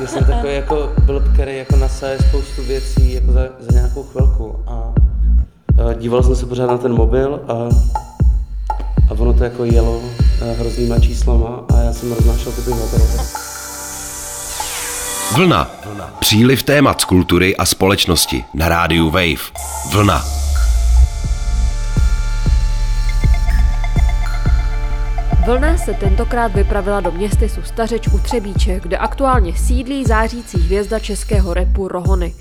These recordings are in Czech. Já jsem takový jako blb, který jako nasaje spoustu věcí jako za nějakou chvilku a díval jsem se pořád na ten mobil a ono to jako jelo hroznýma číslama a já jsem roznášel ty motorové. Vlna. Příliv témat z kultury a společnosti na rádiu WAVE. Vlna. Vlna se tentokrát vypravila do městysu Stařeč u Třebíče, kde aktuálně sídlí zářící hvězda českého rapu Rohony.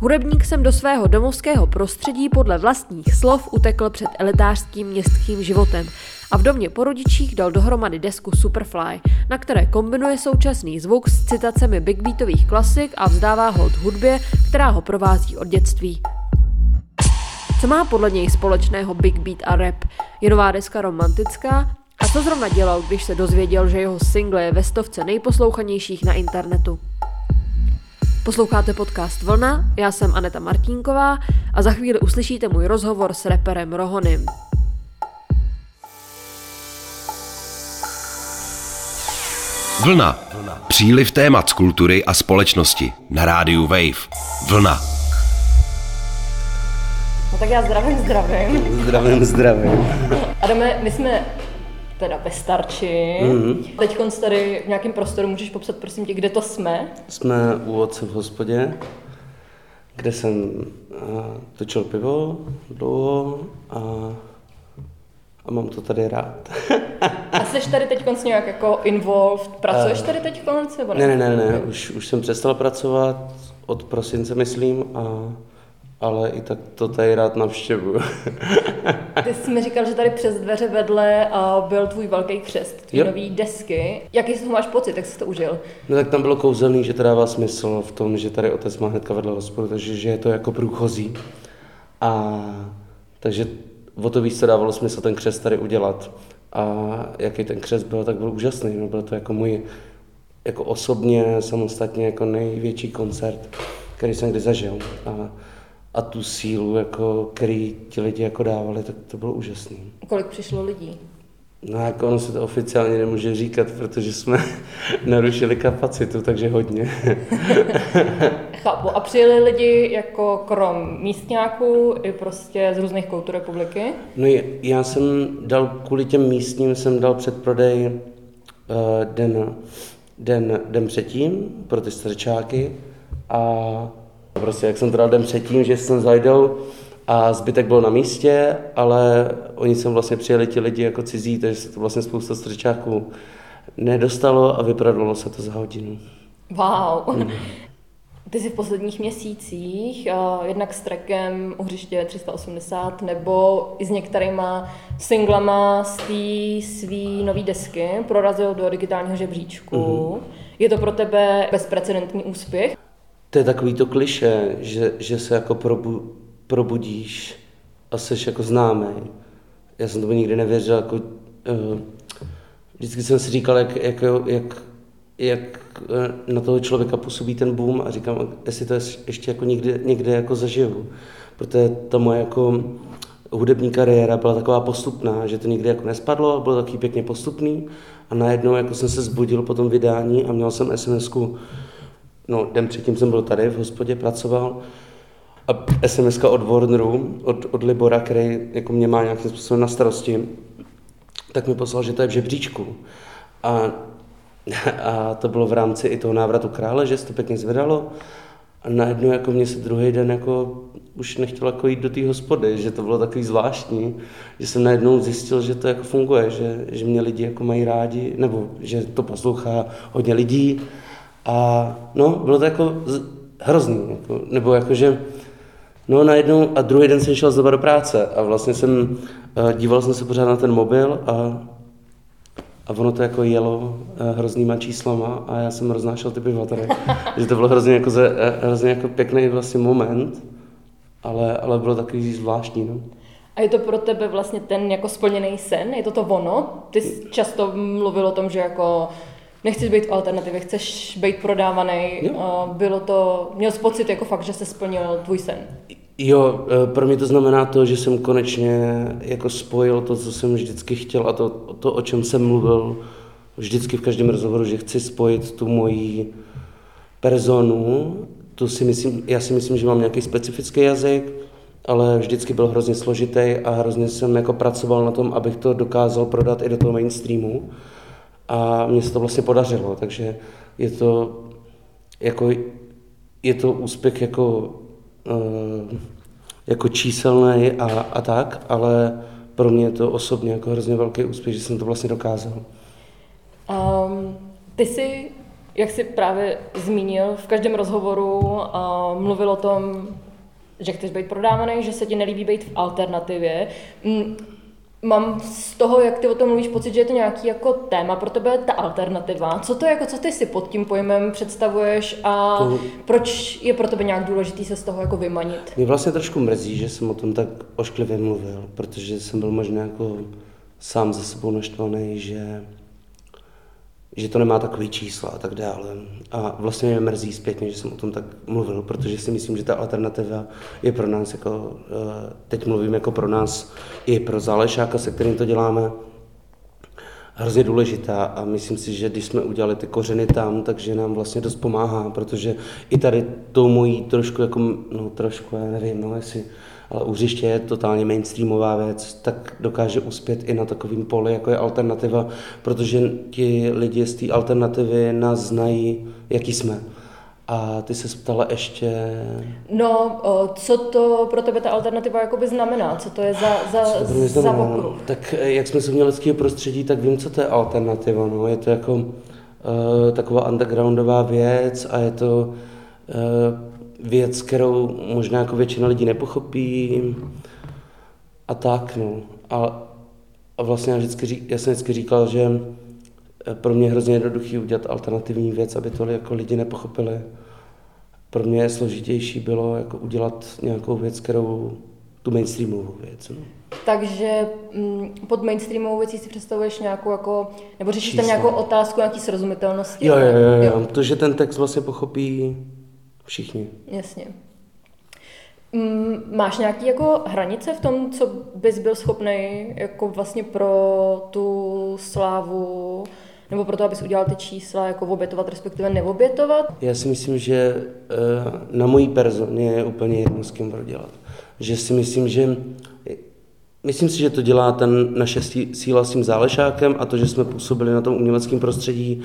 Hudebník sem do svého domovského prostředí podle vlastních slov utekl před elitářským městským životem a v domě po rodičích dal dohromady desku Superfly, na které kombinuje současný zvuk s citacemi big beatových klasik a vzdává hold hudbě, která ho provází od dětství. Co má podle něj společného big beat a rap? Je nová deska romantická? A co zrovna dělal, když se dozvěděl, že jeho single je ve 100 nejposlouchanějších na internetu? Posloucháte podcast Vlna, já jsem Aneta Martínková a za chvíli uslyšíte můj rozhovor s raperem Rohonym. Vlna. Příliv témat z kultury a společnosti na rádiu WAVE. Vlna. No tak já zdravím. Adame, my jsme teda ve Starči. Mm-hmm. Teď tady v nějakém prostoru můžeš popsat, prosím tě, kde to jsme? Jsme u otce v hospodě, kde jsem točil pivo dlouho a mám to tady rád. A jsi tady teď nějak jako involved? Pracuješ tady teď konc? Ne, už jsem přestal pracovat od prosince, myslím, ale i tak to tady rád navštěvuju. Ty jsi mi říkal, že tady přes dveře vedle byl tvůj velký křest, tvůj nový desky. Jaký z toho máš pocit, jak jsi to užil? No tak tam bylo kouzelný, že to dává smysl v tom, že tady otec má hnedka vedle hospodu, takže je to jako průchozí. A takže o to víc to dávalo smysl ten křest tady udělat. A jaký ten křest byl, tak byl úžasný. No, byl to jako můj jako osobně, samostatně jako největší koncert, který jsem kdy zažil. A tu sílu, jako, který ti lidi jako dávali, tak to bylo úžasné. Kolik přišlo lidí? No jako ono se to oficiálně nemůže říkat, protože jsme narušili kapacitu, takže hodně. Chápu. A přijeli lidi jako krom místňáků i prostě z různých koutů republiky? No já jsem dal, kvůli těm místním jsem dal předprodej den předtím pro ty stařečáky a prostě jak jsem to dal den předtím, že jsem zajdou a zbytek byl na místě, ale oni sem vlastně přijeli ti lidi jako cizí, takže se to vlastně spousta střečáků nedostalo a vyprodalo se to za hodinu. Wow. Mm. Ty jsi v posledních měsících jednak s trackem u Hřiště 380 nebo i s některýma singlama z té svý nový desky prorazil do digitálního žebříčku. Mm. Je to pro tebe bezprecedentní úspěch? To je takový to klišé, že se jako probudíš a seš jako známý. Já jsem tomu nikdy nevěřil. Jako, vždycky jsem si říkal, jak na toho člověka působí ten boom a říkám, jestli to ještě jako někde jako zažiju. Protože ta moje jako hudební kariéra byla taková postupná, že to nikdy jako nespadlo, bylo taky pěkně postupný a najednou jako jsem se zbudil po tom vydání a měl jsem SMSku. No, den předtím jsem byl tady, v hospodě pracoval a SMS-ka od Warneru, od Libora, který jako mě má nějakým způsobem na starosti, tak mi poslal, že to je v žebříčku. A to bylo v rámci i toho návratu krále, že se to pěkně zvedalo. A najednou jako mě se druhý den jako už nechtělo jako jít do té hospody, že to bylo takový zvláštní, že jsem najednou zjistil, že to jako funguje, že mě lidi jako mají rádi, nebo že to poslouchá hodně lidí. A no, bylo to jako hrozný, jako, nebo jakože, no najednou a druhý den jsem šel znovu do práce a vlastně jsem, díval jsem se pořád na ten mobil a ono to jako jelo hroznýma číslama a já jsem roznášel ty piva tady, že to bylo hrozně jako pěkný vlastně moment, ale bylo takový zvláštní, no. A je to pro tebe vlastně ten jako splněný sen, je to ono? Ty jsi často mluvil o tom, že jako nechceš být v alternativě, chceš být prodávaný. Bylo to, měl jsi pocit jako fakt, že se splnil tvůj sen? Jo, pro mě to znamená to, že jsem konečně jako spojil to, co jsem vždycky chtěl a to o čem jsem mluvil vždycky v každém rozhovoru, že chci spojit tu moji personu, já si myslím, že mám nějaký specifický jazyk, ale vždycky byl hrozně složitý a hrozně jsem jako pracoval na tom, abych to dokázal prodat i do toho mainstreamu. A mně se to vlastně podařilo, takže je to úspěch jako číselný a tak, ale pro mě je to osobně jako hrozně velký úspěch, že jsem to vlastně dokázal. Ty jsi, jak jsi právě zmínil, v každém rozhovoru mluvil o tom, že chceš být prodávaný, že se ti nelíbí být v alternativě. Mám z toho, jak ty o tom mluvíš, pocit, že je to nějaký jako téma pro tebe, ta alternativa. Co ty si pod tím pojmem představuješ a proč je pro tebe nějak důležitý se z toho jako vymanit? Mě vlastně trošku mrzí, že jsem o tom tak ošklivě mluvil, protože jsem byl možná jako sám za sebou naštvaný, že to nemá takový čísla a tak dále. A vlastně mě mrzí zpětně, že jsem o tom tak mluvil, protože si myslím, že ta alternativa je pro nás jako, teď mluvím jako pro nás, i pro Zálešáka, se kterým to děláme, hrozně důležitá a myslím si, že když jsme udělali ty kořeny tam, takže nám vlastně dost pomáhá, protože i tady tou mojí trošku jako, ale u Hřiště je totálně mainstreamová věc, tak dokáže uspět i na takovém poli, jako je alternativa, protože ti lidi z té alternativy nás znají, jaký jsme. A ty se ptala ještě... No, co to pro tebe ta alternativa jakoby znamená? Co to je za okruh? Tak jak jsme se měli lidského prostředí, tak vím, co to je alternativa. No. Je to jako taková undergroundová věc a je to... věc, kterou možná jako většina lidí nepochopí a tak, no. A vlastně já jsem vždycky říkal, že pro mě je hrozně jednoduchý udělat alternativní věc, aby to jako lidi nepochopili. Pro mě složitější bylo jako udělat nějakou věc, kterou tu mainstreamovou věc. No. Takže pod mainstreamovou věcí si představuješ nějakou jako, nebo řešíš tam nějakou otázku, nějaký srozumitelnosti? Jo. To, že ten text vlastně pochopí všichni. Jasně. Máš nějaké jako hranice v tom, co bys byl schopnej jako vlastně pro tu slávu, nebo pro to, abys udělal ty čísla, jako obětovat, respektive neobětovat? Já si myslím, že na mojí personě je úplně jedno, s kým budu dělat. Že si myslím, že to dělá naše síla s tím Zálešákem a to, že jsme působili na tom uměleckém prostředí,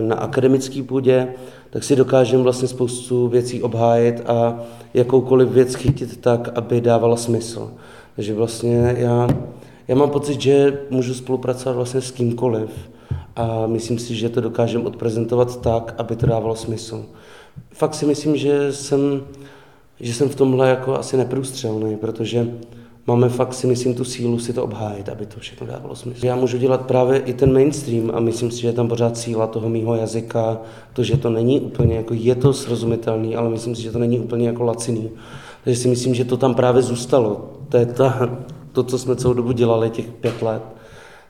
na akademické půdě, tak si dokážeme vlastně spoustu věcí obhájit a jakoukoliv věc chytit tak, aby dávala smysl. Takže vlastně já mám pocit, že můžu spolupracovat vlastně s kýmkoliv a myslím si, že to dokážeme odprezentovat tak, aby to dávalo smysl. Fakt si myslím, že jsem v tomhle jako asi neprůstřelný, protože máme fakt si myslím tu sílu si to obhájit, aby to všechno dávalo smysl. Já můžu dělat právě i ten mainstream a myslím si, že je tam pořád síla toho mýho jazyka, to, že to není úplně jako, je to srozumitelný, ale myslím si, že to není úplně jako laciný. Takže si myslím, že to tam právě zůstalo. To je to, co jsme celou dobu dělali těch 5 let.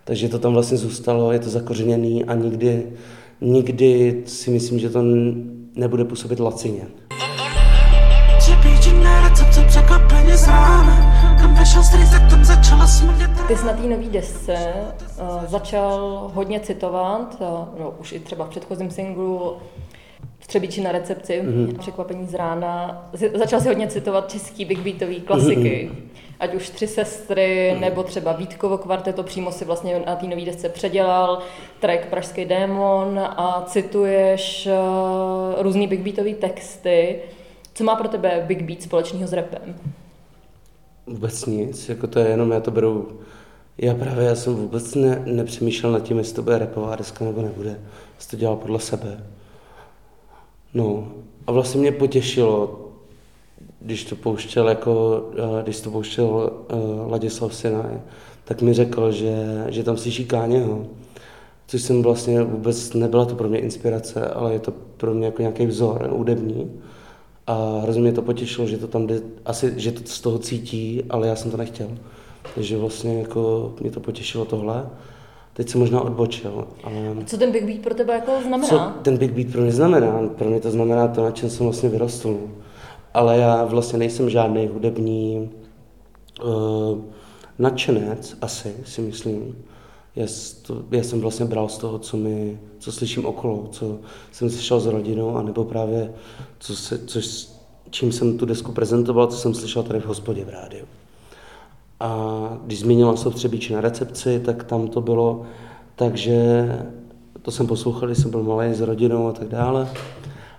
Takže to tam vlastně zůstalo, je to zakořeněný a nikdy si myslím, že to nebude působit lacině. Ty jsi na té nový desce začal hodně citovat, no, už i třeba v předchozím singlu v Třebíči na recepci, Překvapení z rána, začal si hodně citovat český big beatový klasiky, ať už Tři sestry, nebo třeba Vítkovo kvarteto, přímo si vlastně na té nový desce předělal, track Pražský démon a cituješ různý big beatový texty. Co má pro tebe big beat společného s rapem? Vůbec nic, jako to je jenom, já to beru, já jsem vůbec nepřemýšlel nad tím, jestli to bude rapová deska nebo nebude, jestli to dělal podle sebe. No a vlastně mě potěšilo, když to pouštěl Ladislav Sená, tak mi řekl, že tam slyší Káněho, což jsem vlastně vůbec, nebyla to pro mě inspirace, ale je to pro mě jako nějaký vzor hudební. A hrozně mě to potěšilo, že to tam jde, asi, že to z toho cítí, ale já jsem to nechtěl. Takže vlastně jako mě to potěšilo tohle. Teď se možná odbočil. Ale... Co ten big beat pro tebe jako znamená? Co ten big beat pro mě znamená? Pro mě to znamená to, na čem jsem vlastně vyrostl. Ale já vlastně nejsem žádný hudební nadšenec, asi si myslím. Já jsem vlastně bral z toho, co slyším okolo, co jsem slyšel s rodinou, anebo právě čím jsem tu desku prezentoval, co jsem slyšel tady v hospodě v rádiu. A když zmínila se Třebíč na recepci, tak tam to bylo, takže to jsem poslouchal, když jsem byl malý s rodinou a tak dále.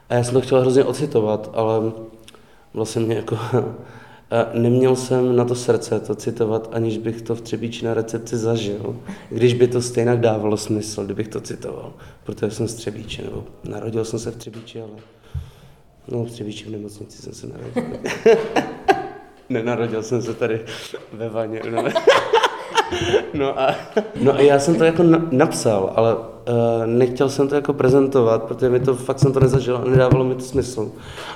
A já jsem to chtěl hrozně ocitovat, ale vlastně mě jako... Neměl jsem na to srdce to citovat, aniž bych to v Třebíči na recepci zažil, když by to stejně dávalo smysl, kdybych to citoval, protože jsem z Třebíče, nebo narodil jsem se v Třebíči, ale v Třebíči v nemocnici jsem se narodil. Nenarodil jsem se tady ve vaně. No a já jsem to jako napsal, ale nechtěl jsem to jako prezentovat, protože fakt jsem to nezažil a nedávalo mi to smysl.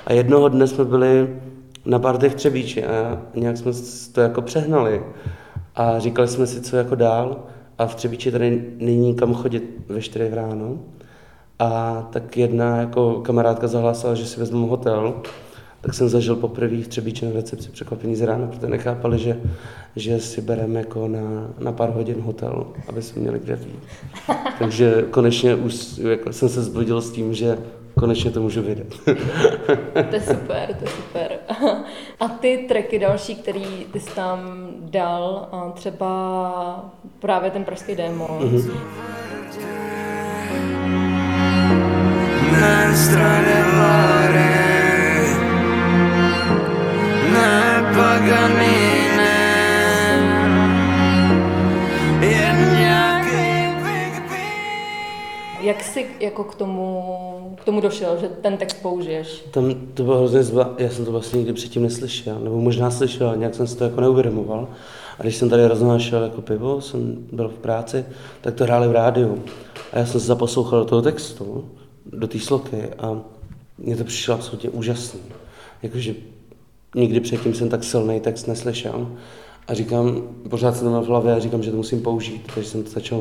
A jednoho dne jsme byli na partech Třebíči a nějak jsme to jako přehnali a říkali jsme si, co jako dál, a v Třebíči tady není kam chodit ve 4 ráno, a tak jedna jako kamarádka zahlásila, že si vezmu hotel, tak jsem zažil poprvé v Třebíči na recepci překvapení z rána, protože nechápali, že si bereme jako na pár hodin hotel, aby jsme měli kde být. Takže konečně už jako jsem se zbudil s tím, že konečně to můžu vědět. To je super. A ty tracky další, který ty jsi tam dal, třeba právě ten Pražský démon. Mm-hmm. Jak jsi jako k tomu došel, že ten text použiješ? Tam to bylo hrozně já jsem to vlastně nikdy předtím neslyšel, nebo možná slyšel, ale nějak jsem si to jako neuvědomoval. A když jsem tady roznášel jako pivo, jsem byl v práci, tak to hráli v rádiu. A já jsem se zaposlouchal do toho textu, do té sloky, a mně to přišlo absolutně úžasný. Jakože nikdy předtím jsem tak silný text neslyšel. A říkám, pořád jsem to měl v hlavě a říkám, že to musím použít, takže jsem to začal,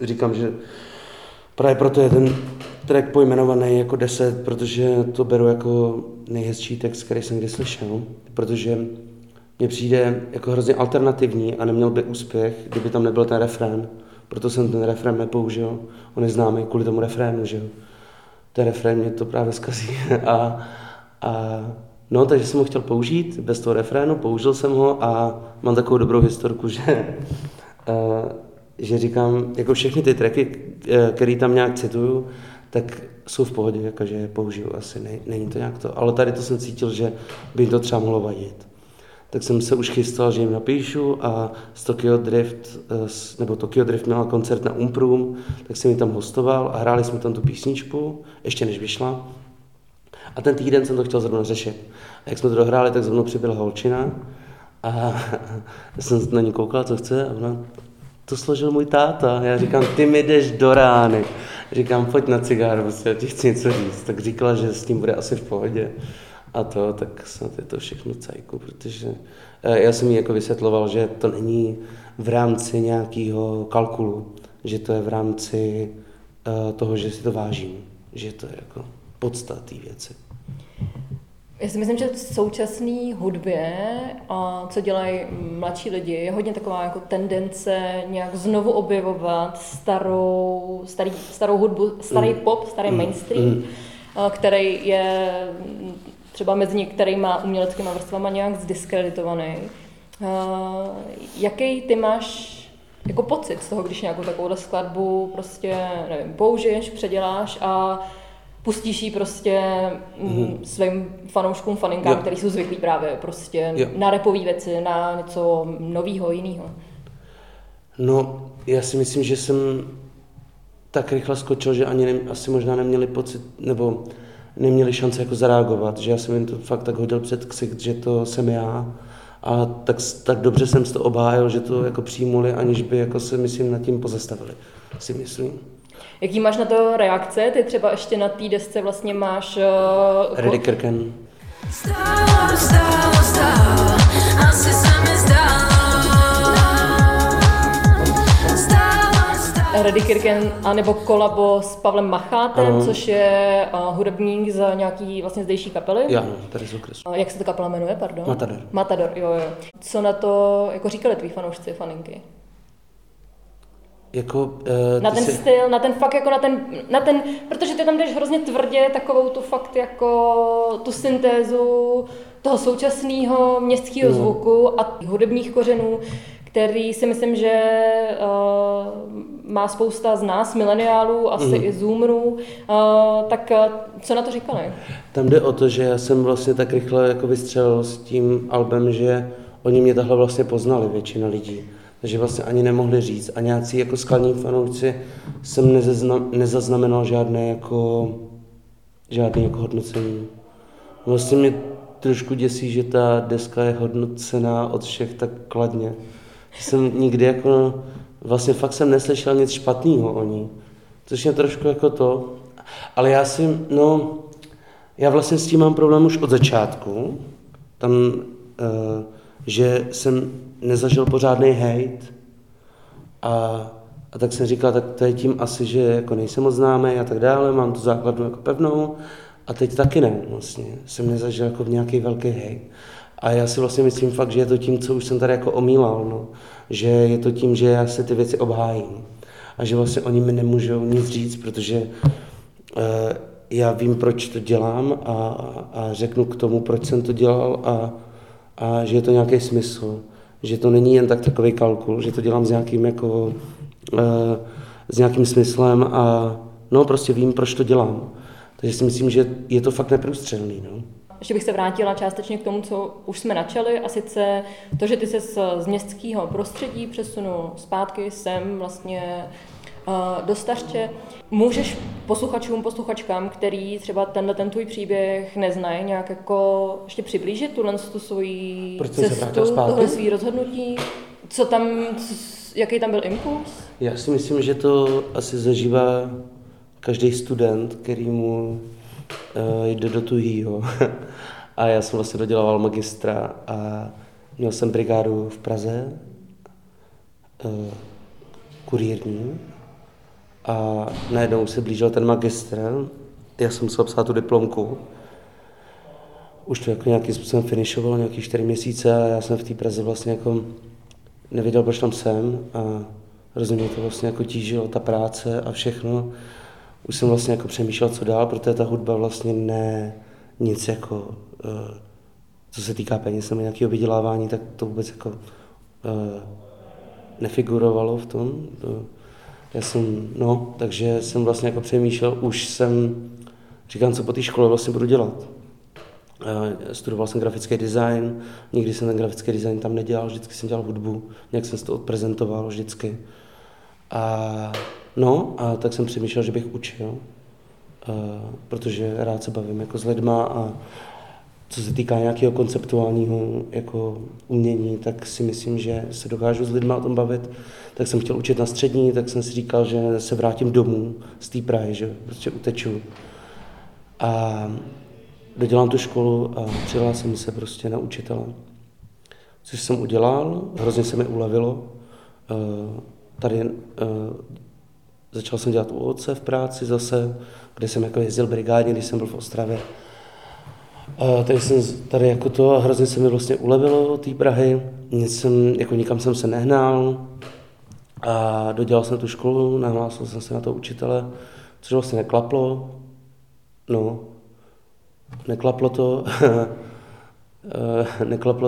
říkám, že právě proto je ten track pojmenovaný jako 10, protože to beru jako nejhezčí text, který jsem kdy slyšel, protože mně přijde jako hrozně alternativní a neměl by úspěch, kdyby tam nebyl ten refrén, proto jsem ten refrén nepoužil, on je známý kvůli tomu refrénu, že jo. Ten refrén mě to právě zkazí a takže jsem ho chtěl použít bez toho refrénu, použil jsem ho a mám takovou dobrou historku, že říkám, jako všechny ty tracky, které tam nějak cituju, tak jsou v pohodě, jakože je použiju asi, není to nějak to, ale tady to jsem cítil, že by jim to třeba mohlo vadit. Tak jsem se už chystal, že jim napíšu, a z Tokio Drift měla koncert na Umprum, tak jsem jim tam hostoval a hráli jsme tam tu písničku, ještě než vyšla. A ten týden jsem to chtěl zrovna řešit. A jak jsme to dohráli, tak zrovna přibyla holčina a jsem na ní koukal, co chce, a ona... To složil můj táta. Já říkám, ty mi jdeš do rány. Říkám, pojď na cigáru, já ti chci něco říct. Tak říkala, že s tím bude asi v pohodě. A to, tak snad je to všechno cajku, protože já jsem jí jako vysvětloval, že to není v rámci nějakého kalkulu, že to je v rámci toho, že si to vážím, že to je jako podstatný věci. Já si myslím, že v současné hudbě, a co dělají mladší lidi, je hodně taková jako tendence nějak znovu objevovat starou hudbu, starý pop, starý mainstream, který je třeba mezi některýma uměleckýma vrstvama nějak zdiskreditovaný. Jaký ty máš jako pocit z toho, když nějakou takovou skladbu prostě, nevím, použiješ, předěláš a pustíš ji prostě svým fanouškům, faninkám, jo, který jsou zvyklí právě prostě, jo, na rapový věci, na něco novýho, jinýho? No, já si myslím, že jsem tak rychle skočil, že ani asi možná neměli pocit, nebo neměli šance jako zareagovat, že já jsem jim to fakt tak hodil před ksicht, že to jsem já, a tak dobře jsem si to obhájil, že to jako přijmuli, aniž by jako se, myslím, nad tím pozastavili, si myslím. Jaký máš na to reakce? Ty třeba ještě na té desce vlastně máš... Reddy Kirken. Stálo, asi se mi stálo. Reddy Kirken, anebo kolabo s Pavlem Machátem, což je hudebník za nějaký vlastně zdejší kapely. Já, tady z okresu. Jak se ta kapela jmenuje, pardon? Matador, jo. Co na to jako říkali tví fanoušci, faninky? jako, na ten styl, na ten fakt, jako na ten, protože ty tam jdeš hrozně tvrdě, takovou tu fakt jako tu syntézu toho současného městského zvuku a hudebních kořenů, který si myslím, že má spousta z nás, mileniálů, asi i zoomerů, tak co na to říkali? Tam jde o to, že já jsem vlastně tak rychle jako vystřelil s tím albem, že oni mě tahle vlastně poznali, většina lidí. Takže vlastně ani nemohli říct. A nějací jako skladní fanoušci jsem nezaznamenal žádné jako hodnocení. Vlastně mě trošku děsí, že ta deska je hodnocená od všech tak kladně. Jsem nikdy jako, vlastně fakt jsem neslyšel nic špatného o ní. Což je trošku jako to. Ale já vlastně s tím mám problém už od začátku. Tam, že jsem nezažil pořádný hejt a tak jsem říkal, tak to je tím asi, že jako nejsem moc známý a tak dále, mám tu základnu jako pevnou a teď taky ne, vlastně. Jsem nezažil jako nějaký velký hejt. A já si vlastně myslím fakt, že je to tím, co už jsem tady jako omílal, no. Že je to tím, že já se ty věci obhájím a že vlastně oni mi nemůžou nic říct, protože já vím, proč to dělám a řeknu k tomu, proč jsem to dělal a že je to nějaký smysl, že to není jen tak takový kalkul, že to dělám s nějakým jako, s nějakým smyslem a no prostě vím, proč to dělám. Takže si myslím, že je to fakt neprůstřelný, no. Ještě bych se vrátila částečně k tomu, co už jsme načali, a sice to, že ty se z městského prostředí přesunul zpátky sem vlastně do Stařče. Můžeš posluchačkám, který třeba ten tvůj příběh neznají, nějak jako ještě přiblížit tu svoji cestu, tohle svý rozhodnutí? Co tam, jaký tam byl impuls? Já si myslím, že to asi zažívá každý student, který mu jde do tuhýho. A já jsem vlastně dodělával magistra a měl jsem brigádu v Praze, kurýrní. A najednou se blížil ten magistr, já jsem musel psát tu diplomku. Už to jako nějakým způsobem finišovalo, nějaký 4 měsíce a já jsem v té Praze vlastně jako nevěděl, proč tam jsem a rozuměl to vlastně jako tížilo, ta práce a všechno. Už jsem vlastně jako přemýšlel, co dál, protože ta hudba vlastně ne nic jako, co se týká peněz nebo nějakého vydělávání, tak to vůbec jako nefigurovalo v tom. Takže jsem vlastně jako přemýšlel, už jsem, říkám, co po té škole vlastně budu dělat. Studoval jsem grafický design, nikdy jsem ten grafický design tam nedělal, vždycky jsem dělal hudbu, nějak jsem si to odprezentoval vždycky. A tak jsem přemýšlel, že bych učil, protože rád se bavím jako s lidma a co se týká nějakého konceptuálního jako umění, tak si myslím, že se dokážu s lidma o tom bavit. Tak jsem chtěl učit na střední, tak jsem si říkal, že se vrátím domů z té Prahy, že prostě uteču. A dodělám tu školu a přihlásím se prostě na učitele. Což jsem udělal, hrozně se mi ulevilo. Tady začal jsem dělat u otce v práci zase, kde jsem jako jezdil brigádně, když jsem byl v Ostravě. Takže jsem tady jako to a hrozně se mi vlastně ulevilo té Prahy. Nikam jsem se nehnal a dodělal jsem tu školu, nahlásil jsem se na toho učitele, což vlastně neklaplo. Neklaplo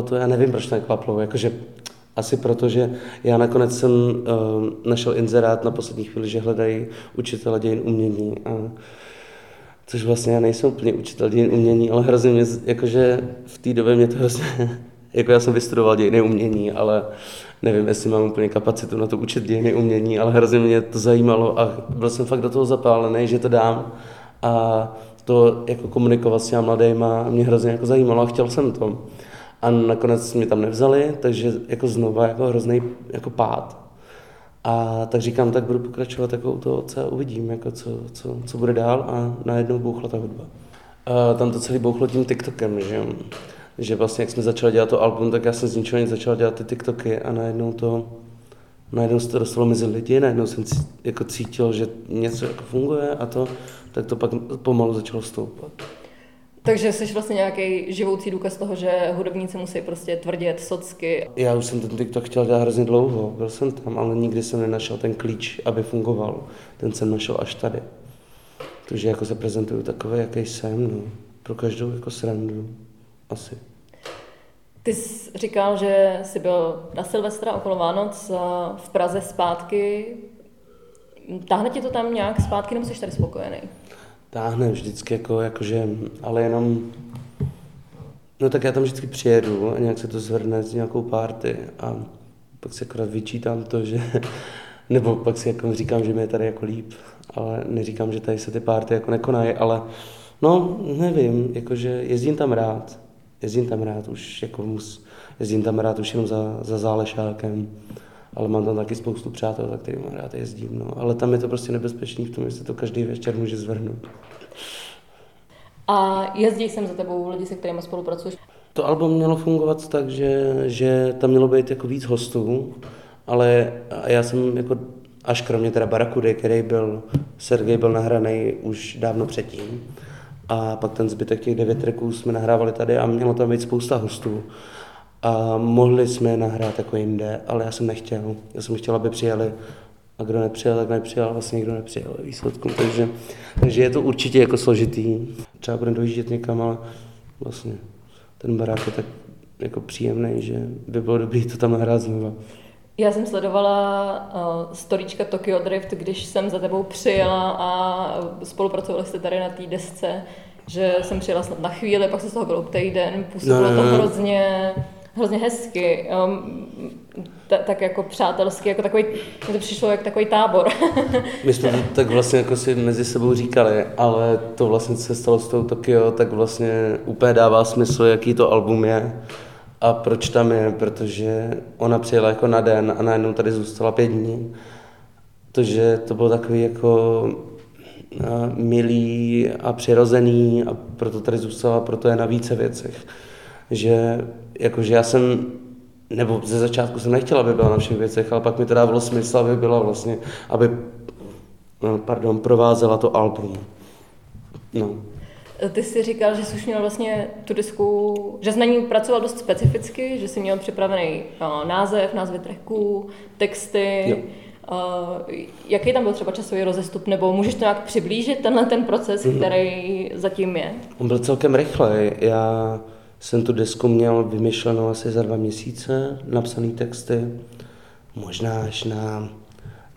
to, já nevím, proč to neklaplo, jakože asi proto, že já nakonec jsem našel inzerát na poslední chvíli, že hledají učitele dějin umění. Což vlastně já nejsem úplně učitel dějin umění, ale hrozně mě, jakože v té době mě to hrozně, jako já jsem vystudoval dějiny umění, ale nevím, jestli mám úplně kapacitu na to učit dějiny umění, ale hrozně mě to zajímalo a byl jsem fakt do toho zapálený, že to dám a to jako komunikovat s těma mladejma mě hrozně jako zajímalo a chtěl jsem to. A nakonec mě tam nevzali, takže jako znova jako hrozný jako pád. A tak říkám, tak budu pokračovat jako u toho otce a uvidím, jako co bude dál a najednou bouchla ta hudba. A tam to celé bouchlo tím TikTokem, že jo. Že vlastně jak jsme začali dělat to album, tak já jsem z ničeho nic začal dělat ty TikToky a najednou se to dostalo mezi lidi, najednou jsem jako cítil, že něco jako funguje a tak to pak pomalu začalo stoupat. Takže jsi vlastně nějaký živoucí důkaz toho, že hudebníci musí prostě tvrdit socky. Já už jsem ten TikTok chtěl dělat hrozně dlouho, byl jsem tam, ale nikdy jsem nenašel ten klíč, aby fungoval. Ten jsem našel až tady. Takže jako se prezentuju takový, jaký jsem, no. Pro každou jako srandu, asi. Ty jsi říkal, že jsi byl na Silvestra okolo Vánoc v Praze zpátky. Táhne ti to tam nějak zpátky, nebo jsi tady spokojený? Táhne vždycky, jakože, ale jenom, no tak já tam vždycky přijedu a nějak se to zhrne s nějakou party a pak si akorát vyčítám to, že, nebo pak si jako říkám, že mi je tady jako líp, ale neříkám, že tady se ty party jako nekonají, ale no nevím, jakože jezdím tam rád už, jako jezdím tam rád už jenom za Zálešákem. Ale mám tam taky spoustu přátel, tak kterým rád jezdím, no. Ale tam je to prostě nebezpečný v tom, jestli to každý večer může zvrhnout. A jezdí sem za tebou lidi, se kterými spolupracuješ? To album mělo fungovat tak, že tam mělo být jako víc hostů, ale já jsem jako, až kromě teda Barakudy, který byl, Sergej byl nahraný už dávno předtím. A pak ten zbytek těch 9 tracků jsme nahrávali tady a mělo tam být spousta hostů. A mohli jsme je nahrát jako jinde, ale já jsem nechtěl. Já jsem chtěl, aby přijeli a kdo nepřijel, tak nepřijel, vlastně nikdo nepřijel výsledku. Takže je to určitě jako složitý. Třeba budeme dojíždět někam, ale vlastně ten barák je tak jako příjemný, že by bylo dobré to tam nahrát znova. Já jsem sledovala storíčka Tokio Drift, když jsem za tebou přijela a spolupracovali jste tady na té desce, že jsem přijela snad na chvíli, pak se z toho byl týden, působilo to hrozně hezky, tak jako přátelsky, jako takový, to přišlo jak takový tábor. My jsme to tak vlastně jako si mezi sebou říkali, ale to vlastně, co se stalo s tou Tokio, tak vlastně úplně dává smysl, jaký to album je a proč tam je, protože ona přijela jako na den a najednou tady zůstala 5 dní, takže to bylo takový jako milý a přirozený a proto tady zůstala, proto je na více věcech. Že jakože já jsem, nebo ze začátku jsem nechtěla, aby byla na všech věcech, ale pak mi to dávalo smysl, aby byla vlastně, aby, provázela to album. No. Ty jsi říkal, že jsi už měl vlastně tu disku, že jsi na ní pracoval dost specificky, že jsi měl připravený název tracků, texty. Jo. Jaký tam byl třeba časový rozestup, nebo můžeš to nějak přiblížit, tenhle ten proces, který zatím je? On byl celkem rychlej. Já jsem tu desku měl vymyšlenou asi za 2 měsíce, napsaný texty, možná až na,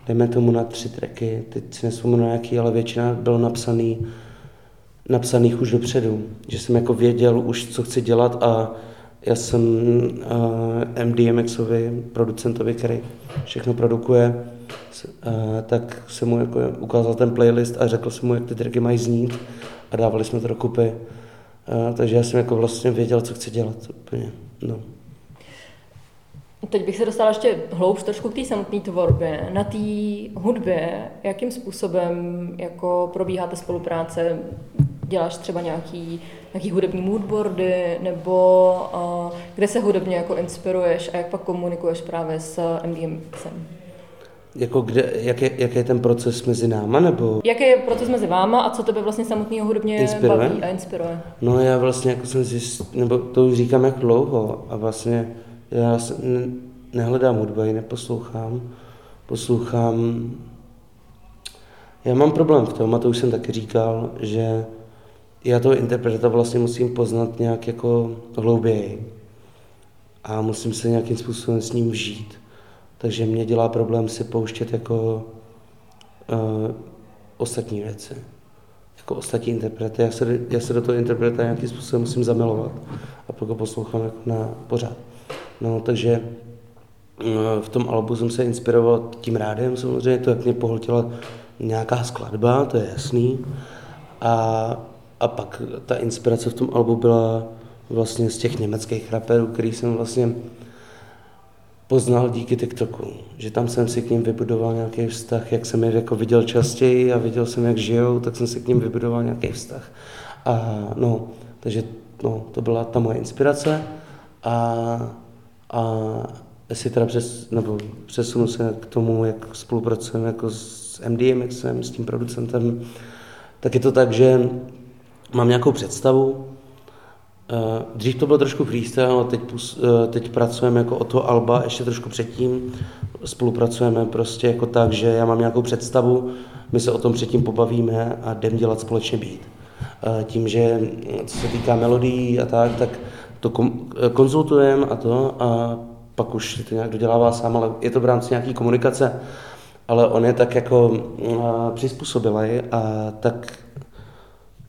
dejme tomu na 3 tracky, teď si nevzpomenu nějaký, ale většina bylo napsaných už dopředu, že jsem jako věděl už, co chci dělat a já jsem MDMXovi, producentovi, který všechno produkuje, tak jsem mu jako ukázal ten playlist a řekl jsem mu, jak ty tracky mají znít a dávali jsme to dokupy. Takže já jsem jako vlastně věděl, co chci dělat úplně, no. Teď bych se dostala ještě hloubš trošku k té samotné tvorbě. Na té hudbě, jakým způsobem jako probíhá ta spolupráce? Děláš třeba nějaký hudební moodboardy, nebo kde se hudebně jako inspiruješ a jak pak komunikuješ právě s MDMXem? Jako kde, jaký je ten proces mezi náma, nebo? Jaký je proces mezi váma a co tebe vlastně samotného hudebně baví a inspiruje? No já vlastně jako jsem zjistil, nebo to už říkám jak dlouho a vlastně já nehledám hudbu, ji neposlouchám. Já mám problém v tom a to už jsem taky říkal, že já toho interpreta vlastně musím poznat nějak jako hlouběji a musím se nějakým způsobem s ním žít. Takže mě dělá problém si pouštět jako ostatní věci, jako ostatní interprety. Já se do toho interpreta nějakým způsobem musím zamilovat a pak ho poslouchám jako na pořád. No, takže v tom albu jsem se inspiroval tím rádiem samozřejmě, to jak mě pohltila nějaká skladba, to je jasný. A pak ta inspirace v tom albu byla vlastně z těch německých raperů, který jsem vlastně poznal díky TikToku. Že tam jsem si k ním vybudoval nějaký vztah, jak jsem je jako viděl častěji a viděl jsem, jak žijou, tak jsem si k ním vybudoval nějaký vztah. A no, takže no, to byla ta moje inspirace a jestli teda přesunu se k tomu, jak spolupracujeme jako s MDMXem, s tím producentem, tak je to tak, že mám nějakou představu, Dřív to bylo trošku freestyle, a teď pracujeme jako od toho alba, ještě trošku předtím spolupracujeme prostě jako tak, že já mám nějakou představu, my se o tom předtím pobavíme a jdem dělat společně beat. Tím, že co se týká melodií a tak to konzultujeme a pak už to nějak dodělává sám, ale je to v rámci nějaký komunikace, ale on je tak jako přizpůsobilý a tak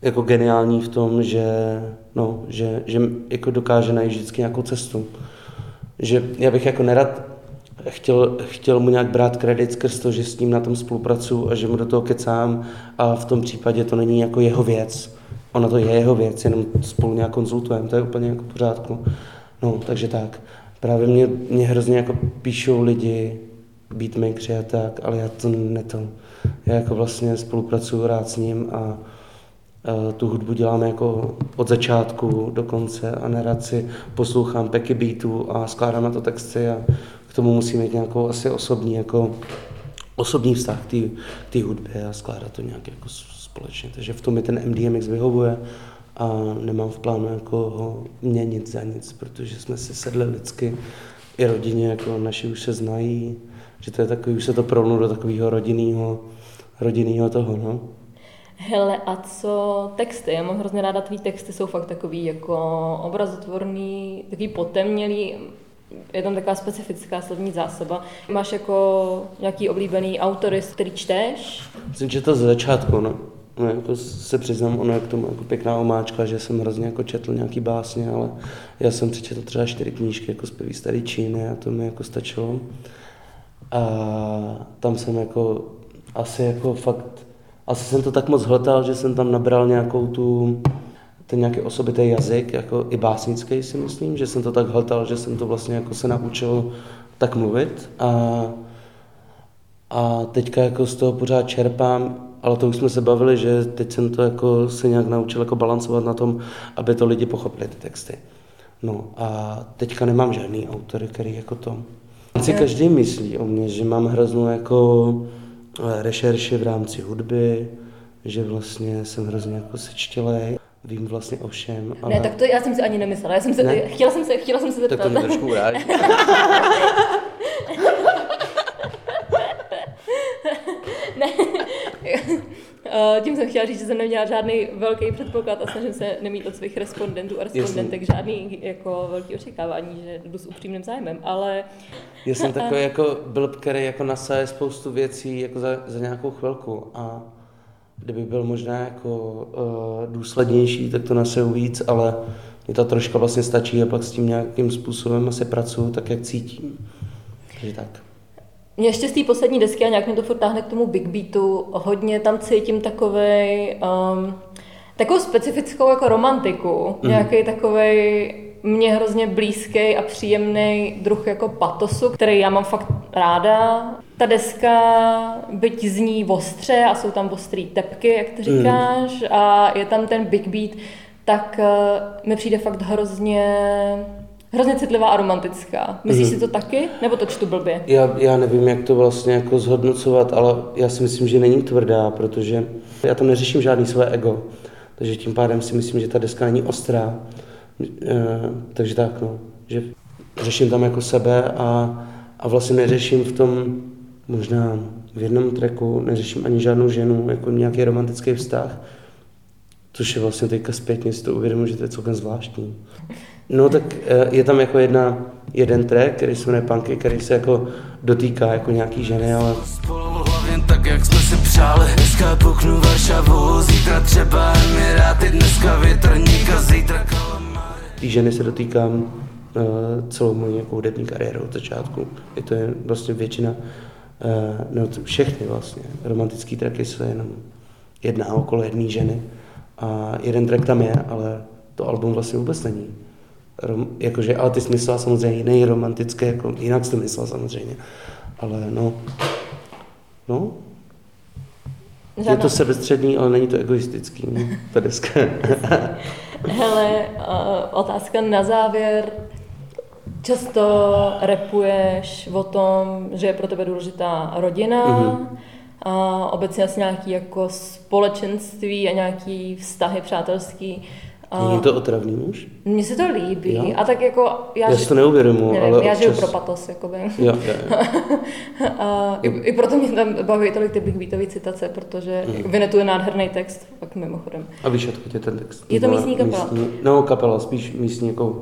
jako geniální v tom, že jako dokáže najít vždycky nějakou cestu. Že já bych jako nerad chtěl mu nějak brát kredit skrz to, že s ním na tom spolupracuju a že mu do toho kecám a v tom případě to není jako jeho věc. Ona to je jeho věc, jenom spolu nějak konzultujeme, to je úplně jako v pořádku. No, takže tak. Právě mě hrozně jako píšou lidi, beatmakeri a tak, ale já to netom. Já jako vlastně spolupracuju rád s ním a tu hudbu děláme jako od začátku do konce a nerad si poslouchám peky beatů a skládám na to texty a k tomu musím mít nějakou asi osobní vztah k té hudbě a skládat to nějak jako společně. Takže v tom mi ten MDMX vyhovuje a nemám v plánu jako ho měnit za nic, protože jsme si sedli lidsky i rodině, jako naši už se znají, že to je takový, už se to prolnu do takového rodinného toho, no. Hele, a co texty? Já mám hrozně ráda, tvý texty jsou fakt takový jako obrazotvorný, takový potemnělý, je tam taková specifická slovní zásoba. Máš jako nějaký oblíbený autory, který čteš? Myslím, že to ze začátku, no jako se přiznám, ono je k tomu jako pěkná omáčka, že jsem hrozně jako četl nějaký básně, ale já jsem přečetl třeba 4 knížky jako Zpěvy starý Číny a to mi jako stačilo. A tam jsem jako asi jako fakt asi jsem to tak moc hledal, že jsem tam nabral nějakou ten nějaký osobitý jazyk, jako i básnický si myslím, že jsem to tak hledal, že jsem to vlastně jako se naučil tak mluvit a teďka jako z toho pořád čerpám, ale to už jsme se bavili, že teď jsem to jako se nějak naučil jako balancovat na tom, aby to lidi pochopili ty texty. No a teďka nemám žádný autory, který jako to. Si každý myslí o mně, že mám hroznou jako rešerši v rámci hudby, že vlastně jsem hrozně jako sečtělej, vím vlastně o všem, ale... Ne, tak to já jsem si ani nemyslela, chtěla jsem se zeptat. Tak to mě trošku uráží. Ne, tím jsem chtěla říct, že jsem neměla žádný velký předpoklad a snažím se nemít od svých respondentů a respondentek žádný jako velký očekávání, že jdu s upřímným zájmem, ale... Já jsem takový jako blb, který jako nasaje spoustu věcí jako za nějakou chvilku a kdyby byl možná jako důslednější, tak to naseju víc, ale mě ta troška vlastně stačí a pak s tím nějakým způsobem asi pracuju tak, jak cítím. Takže tak. Mě ještě z té poslední desky a nějak mě to furt táhne k tomu big beatu, hodně tam cítím takovou specifickou jako romantiku, nějaký takovej mně hrozně blízký a příjemný druh jako patosu, který já mám fakt ráda. Ta deska, byť zní ostře a jsou tam ostrý tepky, jak to říkáš, a je tam ten big beat, tak mi přijde fakt hrozně citlivá a romantická. Myslíš si to taky? Nebo to čtu blbě? Já nevím, jak to vlastně jako zhodnocovat, ale já si myslím, že není tvrdá, protože já tam neřeším žádný své ego. Takže tím pádem si myslím, že ta deska není ostrá. Takže tak, no. Že řeším tam jako sebe a vlastně neřeším v tom, možná v jednom tracku, neřeším ani žádnou ženu, jako nějaký romantický vztah. Což je vlastně teďka zpětně, si to uvědomuji, že to je celkem zvláštní. No tak je tam jako jeden track, který se jmenuje Punky, který se jako dotýká jako nějaký ženy, ale... Spolu hlavně tak, jak jsme si přáli, dneska buchnu Varšavu, zítra třeba Emiráty, dneska Větrník a zítra Kalamáry. Tý ženy se dotýkám celou moji jako hudební kariéru od začátku. I to je vlastně většina, všechny vlastně romantický tracky se jenom jedná okolo jedné ženy. A jeden track tam je, ale to album vlastně vůbec není. Ale ty jsi myslela samozřejmě jiný romantické, jako jinak jsi to myslela samozřejmě. Ale no. Je to sebestřední, ale není to egoistický, ne? Ta deska. Hele, otázka na závěr. Často rapuješ o tom, že je pro tebe důležitá rodina, a obecně asi nějaké jako společenství a nějaké vztahy přátelské. Není to otravný už? Mně se to líbí. Jo. A tak jako... Já si to neuvědomuji, ale občas... Já žiju pro patos, jakoby. Jo. I proto mě tam baví tolik ty Big Beatový citace, protože Vinetu je nádherný text, pak mimochodem. A víš, odkud je ten text? Je to místní kapela? No, kapela, spíš místní jako...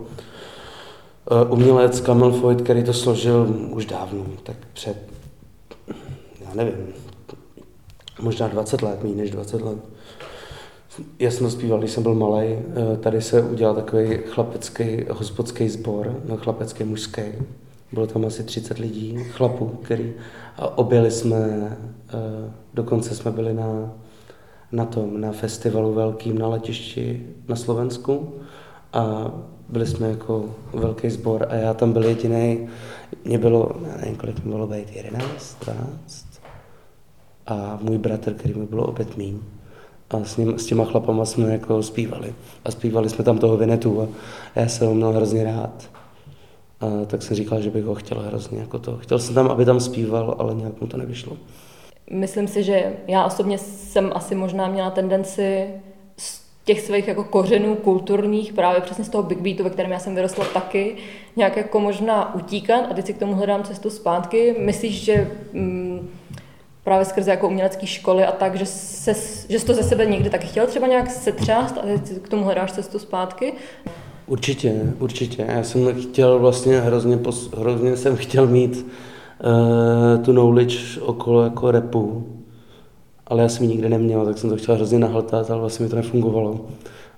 umělec Kamil Foyt, který to složil už dávno, tak před, já nevím, možná 20 let, méně než 20 let. Já jsem zpíval, když jsem byl malej, tady se udělal takový chlapecký hospodský sbor, no chlapecký mužský, bylo tam asi 30 lidí, chlapů, který, a objeli jsme, dokonce jsme byli na festivalu velkým na letišti na Slovensku a byli jsme jako velký sbor a já tam byl jedinej, mě bylo, já nevím, kolik mi bylo být, 11, 12 a můj bratr, který mi bylo opět míň. A s těma chlapama jsme jako zpívali. A zpívali jsme tam toho Vinetu a já jsem ho měl hrozně rád. A tak jsem říkal, že bych ho chtěl hrozně jako to. Chtěl jsem tam, aby tam zpíval, ale nějak mu to nevyšlo. Myslím si, že já osobně jsem asi možná měla tendenci těch svých jako kořenů kulturních, právě přesně z toho Big Beatu, ve kterém já jsem vyrostla taky, nějak jako možná utíkat a teď si k tomu hledám cestu zpátky. Myslíš, že právě skrze jako umělecké školy a tak, že jsi to ze sebe někdy taky chtěl třeba nějak setřást a teď k tomu hledáš cestu zpátky? Určitě. Já jsem chtěl vlastně hrozně jsem chtěl mít tu knowledge okolo jako rapu. Ale já jsem ji nikdy neměl, tak jsem to chtěl hrozně nahltat, ale vlastně mi to nefungovalo.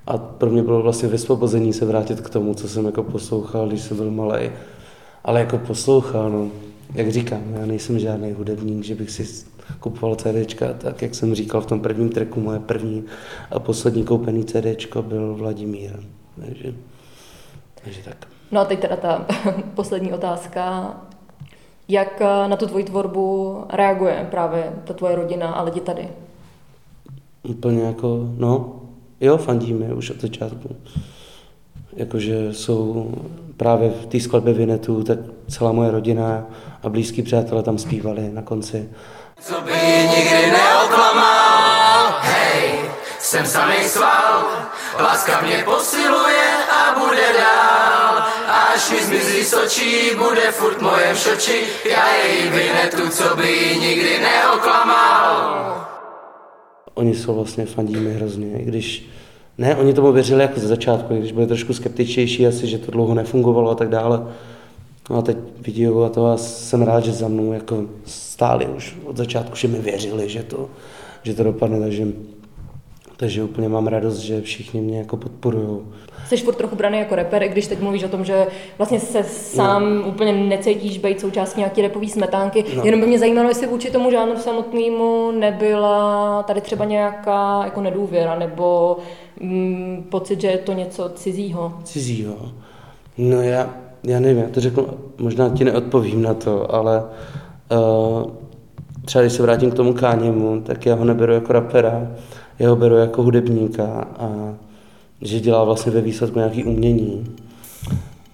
A pro mě bylo vlastně vysvobození se vrátit k tomu, co jsem jako poslouchal, když jsem byl malej. Ale jako poslouchal, no, jak říkám, já nejsem žádný hudebník, že bych si kupoval CDčka, tak jak jsem říkal v tom prvním tracku, moje první a poslední koupený CDčko byl Vladimír, takže tak. No a teď teda ta poslední otázka. Jak na tu tvoji tvorbu reaguje právě ta tvoje rodina a lidi tady? Úplně jako, no, jo, fandíme už od začátku. Jakože jsou právě v té skladbě Vinetu, tak celá moje rodina a blízký přátelé tam zpívali na konci. Co by nikdy neoklamal, hej, jsem samej sval, láska mě posiluje a bude dál. Až mi zmizí z očí, bude furt mojem šoči, já jej Vinetu, co by nikdy neoklamal. Oni jsou vlastně fandími hrozně, i když, ne, oni tomu věřili jako ze začátku, i když byli trošku skeptičtější asi, že to dlouho nefungovalo a tak dále. No a teď vidí a to a jsem rád, že za mnou jako stáli už od začátku, že mi věřili, že to dopadne, takže úplně mám radost, že všichni mě jako podporují. Jsi furt trochu braný jako rapper, i když teď mluvíš o tom, že vlastně se sám úplně necítíš být součástí nějaký rapový smetánky. No. Jenom by mě zajímalo, jestli vůči tomu žánru samotnému nebyla tady třeba nějaká jako nedůvěra nebo pocit, že je to něco cizího. Cizího? No já nevím, já to řeknu, možná ti neodpovím na to, ale třeba když se vrátím k tomu Káněmu, tak já ho neberu jako rapera. Já ho beru jako hudebníka a že dělá vlastně ve výsledku nějaký umění.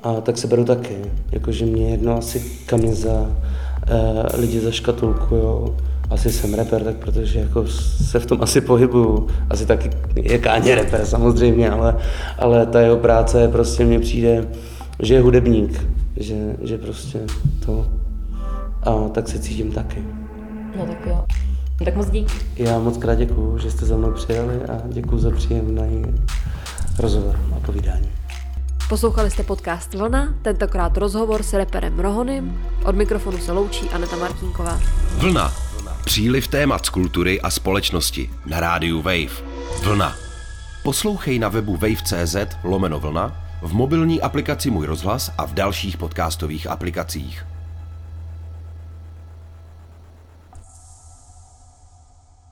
A tak se beru taky. Jakože mě jedno asi kam za lidi zaškatulkujou. Asi jsem rapper, tak protože jako se v tom asi pohybuju. Asi taky je Káně rapper samozřejmě, ale ta jeho práce prostě mně přijde, že je hudebník. Že prostě to. A tak se cítím taky. No tak jo. Tak moc dík. Já moc krát děkuju, že jste za mnou přijeli a děkuju za příjemný rozhovor a povídání. Poslouchali jste podcast Vlna, tentokrát rozhovor s raperem Rohonym. Od mikrofonu se loučí Aneta Martínková. Vlna. Příliv témat z kultury a společnosti na rádiu WAVE. Vlna. Poslouchej na webu wave.cz/vlna, v mobilní aplikaci Můj rozhlas a v dalších podcastových aplikacích.